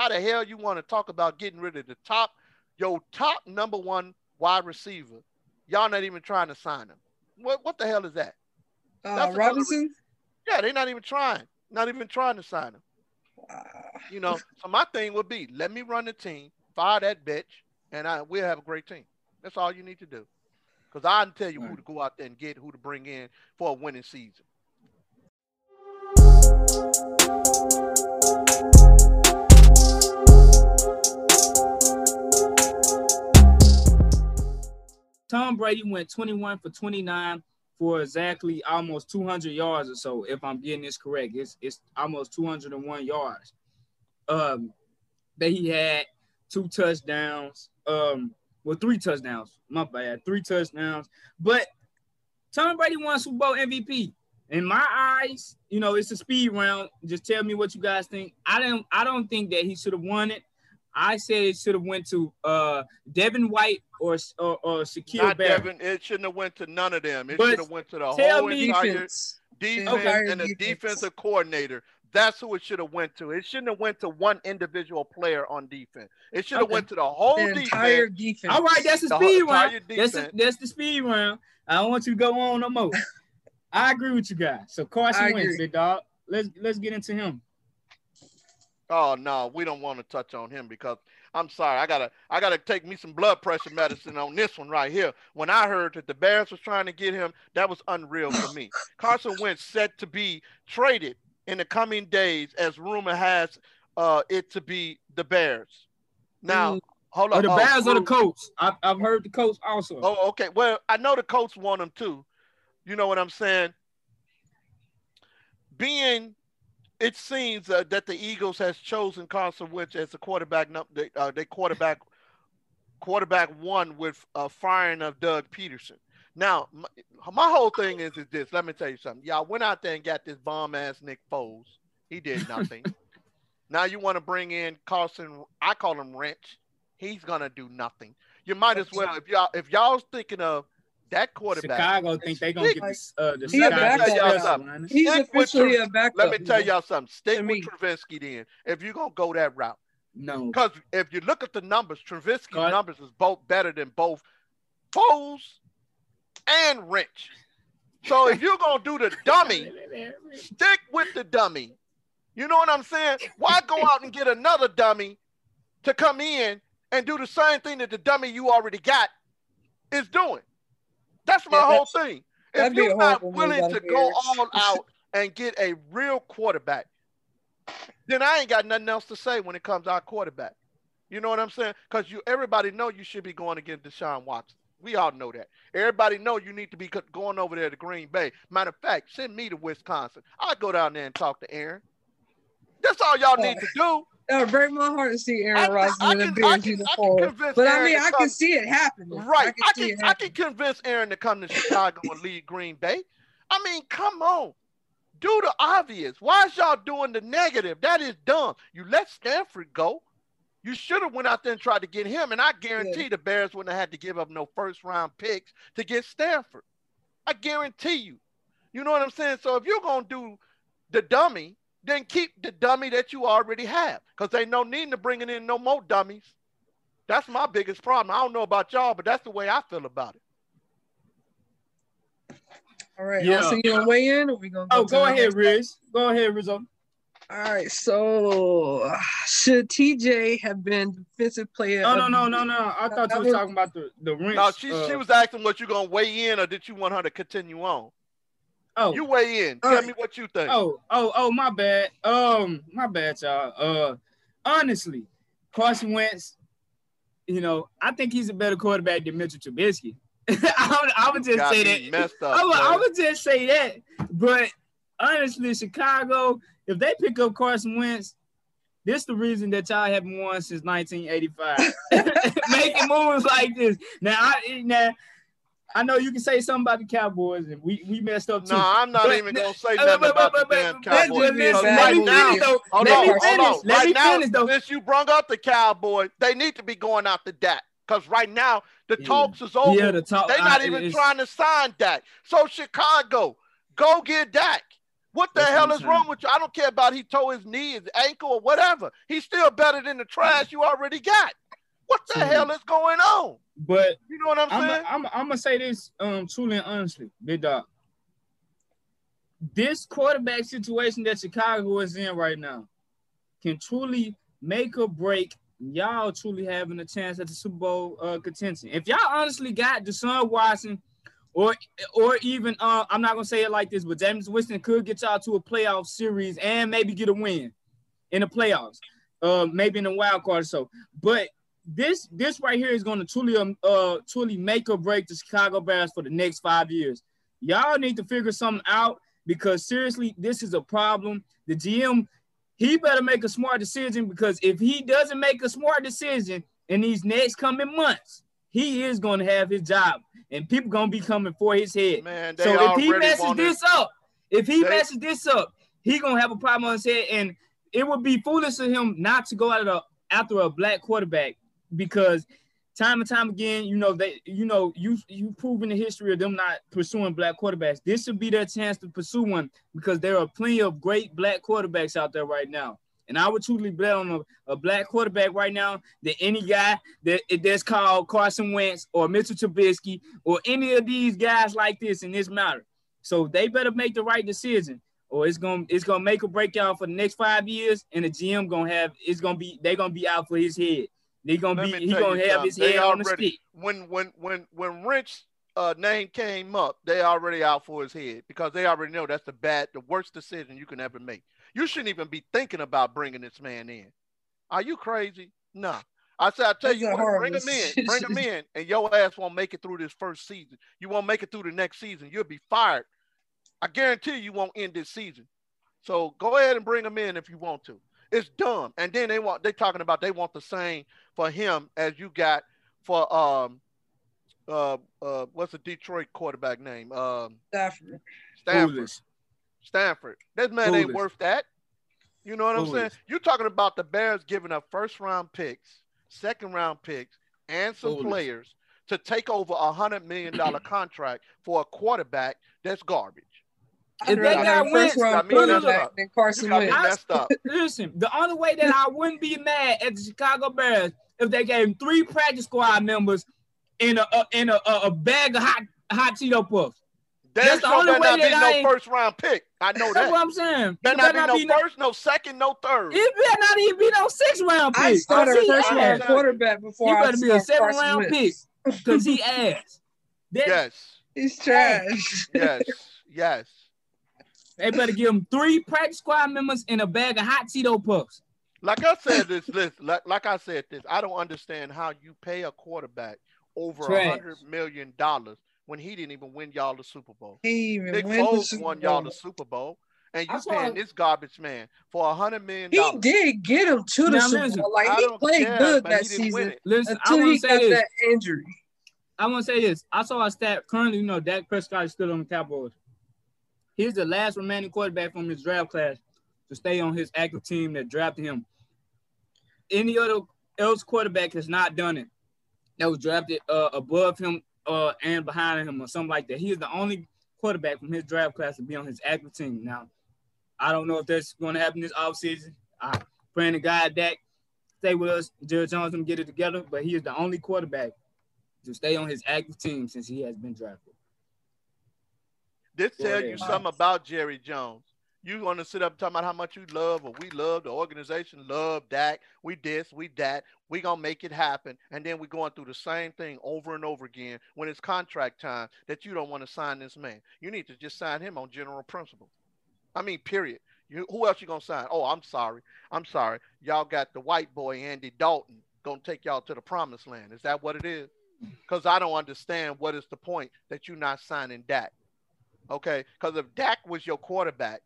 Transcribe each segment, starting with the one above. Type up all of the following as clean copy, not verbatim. How the hell you want to talk about getting rid of your top number one wide receiver? Y'all not even trying to sign him. What the hell is that? Robinson? Yeah, they're not even trying to sign him. Wow. You know, so my thing would be, let me run the team, fire that bitch, and we'll have a great team. That's all you need to do. Because I can tell you who to go out there and get, who to bring in for a winning season. Tom Brady went 21 for 29 for exactly almost 200 yards or so, if I'm getting this correct. It's almost 201 yards that he had, three touchdowns. My bad, three touchdowns. But Tom Brady won Super Bowl MVP. In my eyes, you know, it's a speed round. Just tell me what you guys think. I don't think that he should have won it. I said it should have went to Devin White or Shaquille Barrett. Devin, it shouldn't have went to none of them. It should have went to the whole entire defense and the defensive coordinator. That's who it should have went to. It shouldn't have went to one individual player on defense. It should have went to the whole defense. All right, that's the speed round. That's the speed round. I don't want you to go on no more. I agree with you guys. So Carson Wentz, big dog. Let's get into him. Oh no, we don't want to touch on him because I'm sorry. I gotta take me some blood pressure medicine on this one right here. When I heard that the Bears was trying to get him, that was unreal for me. Carson Wentz set to be traded in the coming days, as rumor has it to be the Bears. Now, hold on. The Bears or the Colts? I've heard the Colts also. Oh, okay. Well, I know the Colts want him too. You know what I'm saying? It seems that the Eagles has chosen Carson Wentz as the quarterback. They quarterback one with firing of Doug Peterson. Now, my whole thing is this. Let me tell you something. Y'all went out there and got this bomb-ass Nick Foles. He did nothing. Now you want to bring in Carson. I call him Wentz. He's going to do nothing. You might as well, if y'all's thinking of that quarterback. Chicago think they're going to get the Chicago. He's officially a backup. Let me tell y'all something. Stick with Travinsky then, if you're going to go that route. No. Because if you look at the numbers, Travinsky's numbers is both better than both Foles and Wentz. So if you're going to do the dummy, stick with the dummy. You know what I'm saying? Why go out and get another dummy to come in and do the same thing that the dummy you already got is doing? That's my whole thing. If you're not willing to go all out and get a real quarterback, then I ain't got nothing else to say when it comes to our quarterback. You know what I'm saying? Because everybody know you should be going against Deshaun Watson. We all know that. Everybody know you need to be going over there to Green Bay. Matter of fact, send me to Wisconsin. I'll go down there and talk to Aaron. That's all y'all need to do. It would break my heart to see Aaron Rodgers in a Bears uniform. But I mean, I can see it happen. Right. I can convince Aaron to come to Chicago and leave Green Bay. I mean, come on. Do the obvious. Why is y'all doing the negative? That is dumb. You let Stanford go. You should have went out there and tried to get him, and I guarantee the Bears wouldn't have had to give up no first-round picks to get Stanford. I guarantee you. You know what I'm saying? So if you're going to do the dummy, then keep the dummy that you already have, because they no need to bring in no more dummies. That's my biggest problem. I don't know about y'all, but that's the way I feel about it. All right. Yeah. So you want to weigh in? Or we gonna go ahead, Riz. Go ahead, Rizzo. All right, so should TJ have been defensive player? No. I thought you were talking about the rinse. No, she was asking what you're going to weigh in, or did you want her to continue on? Oh. You weigh in. Tell me what you think. Oh, my bad. My bad, y'all. Honestly, Carson Wentz, you know, I think he's a better quarterback than Mitchell Trubisky. I would just say that. Messed up, I would just say that. But honestly, Chicago, if they pick up Carson Wentz, this the reason that y'all haven't won since 1985. Making moves like this. Now I know you can say something about the Cowboys, and we messed up too. No, I'm not even going to say nothing about the damn Cowboys. Let me finish, though. Since you brung up the Cowboys, they need to be going after Dak. Because right now, the talks is over. Yeah, they're not even trying to sign Dak. So Chicago, go get Dak. What the hell is wrong with you? I don't care about he tore his knee, his ankle, or whatever. He's still better than the trash you already got. What the hell is going on? But you know what I'm saying? I'm gonna say this truly and honestly, Big Dog. This quarterback situation that Chicago is in right now can truly make or break y'all truly having a chance at the Super Bowl contention. If y'all honestly got Deshaun Watson or even I'm not gonna say it like this, but Jameis Winston could get y'all to a playoff series and maybe get a win in the playoffs, maybe in the wild card or so. But This right here is going to truly make or break the Chicago Bears for the next 5 years. Y'all need to figure something out because, seriously, this is a problem. The GM, he better make a smart decision because if he doesn't make a smart decision in these next coming months, he is going to have his job, and people going to be coming for his head. Man, so if he messes this up, he's going to have a problem on his head, and it would be foolish of him not to go out after a black quarterback. Because time and time again, you've proven the history of them not pursuing black quarterbacks. This should be their chance to pursue one because there are plenty of great black quarterbacks out there right now. And I would truly bet on a black quarterback right now than any guy that's called Carson Wentz or Mitchell Trubisky or any of these guys like this in this matter. So they better make the right decision, or it's gonna make a breakout for the next 5 years, and the GM they're gonna be out for his head. He's gonna have his head on the stick. When Rich's name came up, they already out for his head because they already know that's the worst decision you can ever make. You shouldn't even be thinking about bringing this man in. Are you crazy? Nah. I tell you what, bring him in, and your ass won't make it through this first season. You won't make it through the next season. You'll be fired. I guarantee you won't end this season. So go ahead and bring him in if you want to. It's dumb. And then they're talking about they want the same for him as you got for what's the Detroit quarterback name? Stanford. That man ain't worth that. You know what I'm saying? You're talking about the Bears giving up first round picks, second round picks, and some players to take over $100 million contract for a quarterback that's garbage. If they got Wentz, then Carson Wentz. Listen, the only way that I wouldn't be mad at the Chicago Bears if they gave him 3 practice squad members and a bag of hot Cheeto Puffs. That's the only way that no first round pick. I know that's what I'm saying. Better not be no first, no second, no third. It better not even be no 6th round pick. I started a first round quarterback before I started. He better be a 7th round pick because he ass. Yes, he's trash. Yes. They better give them 3 practice squad members and a bag of hot Cheeto Puffs. Like I said, I don't understand how you pay a quarterback over $100 million when he didn't even win y'all the Super Bowl. Nick Foles won y'all the Super Bowl, and you paying this garbage man for $100 million. He did get him to the Super Bowl. Like he played good that season until he got that injury. I want to say this. I saw a stat. Currently, Dak Prescott is still on the Cowboys. He's the last remaining quarterback from his draft class to stay on his active team that drafted him. Any other quarterback has not done it that was drafted above him and behind him or something like that. He is the only quarterback from his draft class to be on his active team. Now, I don't know if that's going to happen this offseason. I'm praying to God that stay with us, Jerry Jones, and get it together, but he is the only quarterback to stay on his active team since he has been drafted. This tell you something about Jerry Jones. You want to sit up talking about how much you love or we love, the organization love Dak, we this, we that, we going to make it happen. And then we're going through the same thing over and over again when it's contract time that you don't want to sign this man. You need to just sign him on general principle. I mean, period. Who else you going to sign? Oh, I'm sorry. Y'all got the white boy, Andy Dalton, going to take y'all to the promised land. Is that what it is? Because I don't understand what is the point that you're not signing Dak. Okay, because if Dak was your quarterback,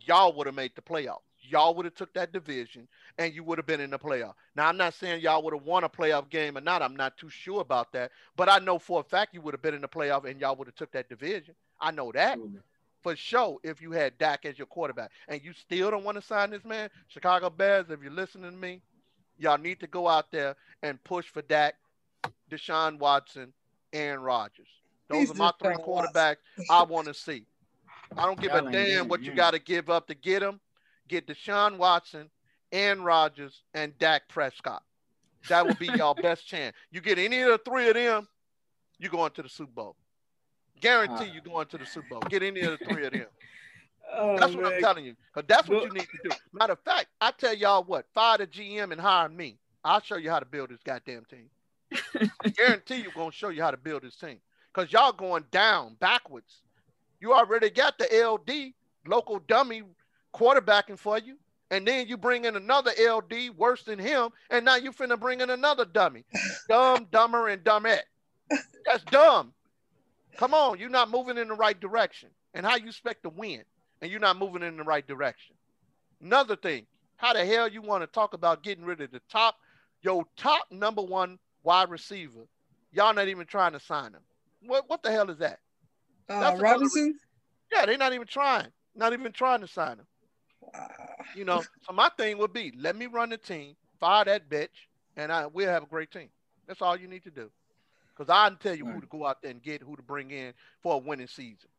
y'all would have made the playoffs. Y'all would have took that division, and you would have been in the playoff. Now, I'm not saying y'all would have won a playoff game or not. I'm not too sure about that. But I know for a fact you would have been in the playoff, and y'all would have took that division. I know that for sure if you had Dak as your quarterback. And you still don't want to sign this man? Chicago Bears, if you're listening to me, y'all need to go out there and push for Dak, Deshaun Watson, Aaron Rodgers. Those are my 3 quarterbacks I want to see. I don't give a damn what you got to give up to get him. Get Deshaun Watson, Aaron Rodgers, and Dak Prescott. That would be y'all best chance. You get any of the three of them, you're going to the Super Bowl. Guarantee you going to the Super Bowl. Get any of the three of them. Oh, that's what I'm telling you. Because that's what you need to do. Matter of fact, I tell y'all what, fire the GM and hire me. I'll show you how to build this goddamn team. I guarantee you're going to show you how to build this team. Because y'all going down, backwards. You already got the LD, local dummy, quarterbacking for you. And then you bring in another LD worse than him. And now you finna bring in another dummy. Dumb, dumber, and dumbette. That's dumb. Come on, you're not moving in the right direction. And how you expect to win? And you're not moving in the right direction. Another thing, how the hell you want to talk about getting rid of your top number one wide receiver? Y'all not even trying to sign him. What the hell is that? Robinson? Yeah, they're not even trying. Not even trying to sign him. Wow. You know, so my thing would be, let me run the team, fire that bitch, and we'll have a great team. That's all you need to do. Because I can tell you who to go out there and get, who to bring in for a winning season.